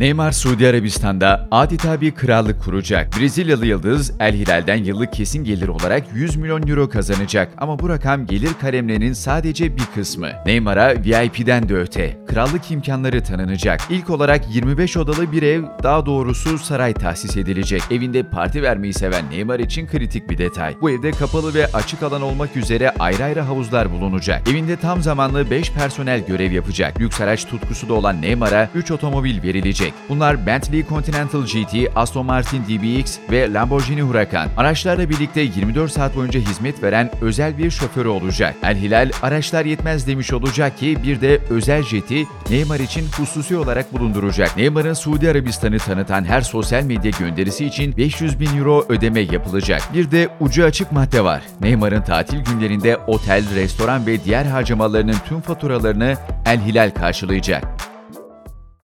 Neymar Suudi Arabistan'da adeta bir krallık kuracak. Brezilyalı yıldız El Hilal'den yıllık kesin gelir olarak 100 milyon euro kazanacak ama bu rakam gelir kalemlerinin sadece bir kısmı. Neymar'a VIP'den de öte krallık imkanları tanınacak. İlk olarak 25 odalı bir ev, daha doğrusu saray tahsis edilecek. Evinde parti vermeyi seven Neymar için kritik bir detay. Bu evde kapalı ve açık alan olmak üzere ayrı ayrı havuzlar bulunacak. Evinde tam zamanlı 5 personel görev yapacak. Lüks araç tutkusu da olan Neymar'a 3 otomobil verilecek. Bunlar Bentley Continental GT, Aston Martin DBX ve Lamborghini Huracán. Araçlarla birlikte 24 saat boyunca hizmet veren özel bir şoförü olacak. El Hilal araçlar yetmez demiş olacak ki bir de özel jeti Neymar için hususi olarak bulunduracak. Neymar'ın Suudi Arabistan'ı tanıtan her sosyal medya gönderisi için 500.000 euro ödeme yapılacak. Bir de ucu açık madde var. Neymar'ın tatil günlerinde otel, restoran ve diğer harcamalarının tüm faturalarını El Hilal karşılayacak.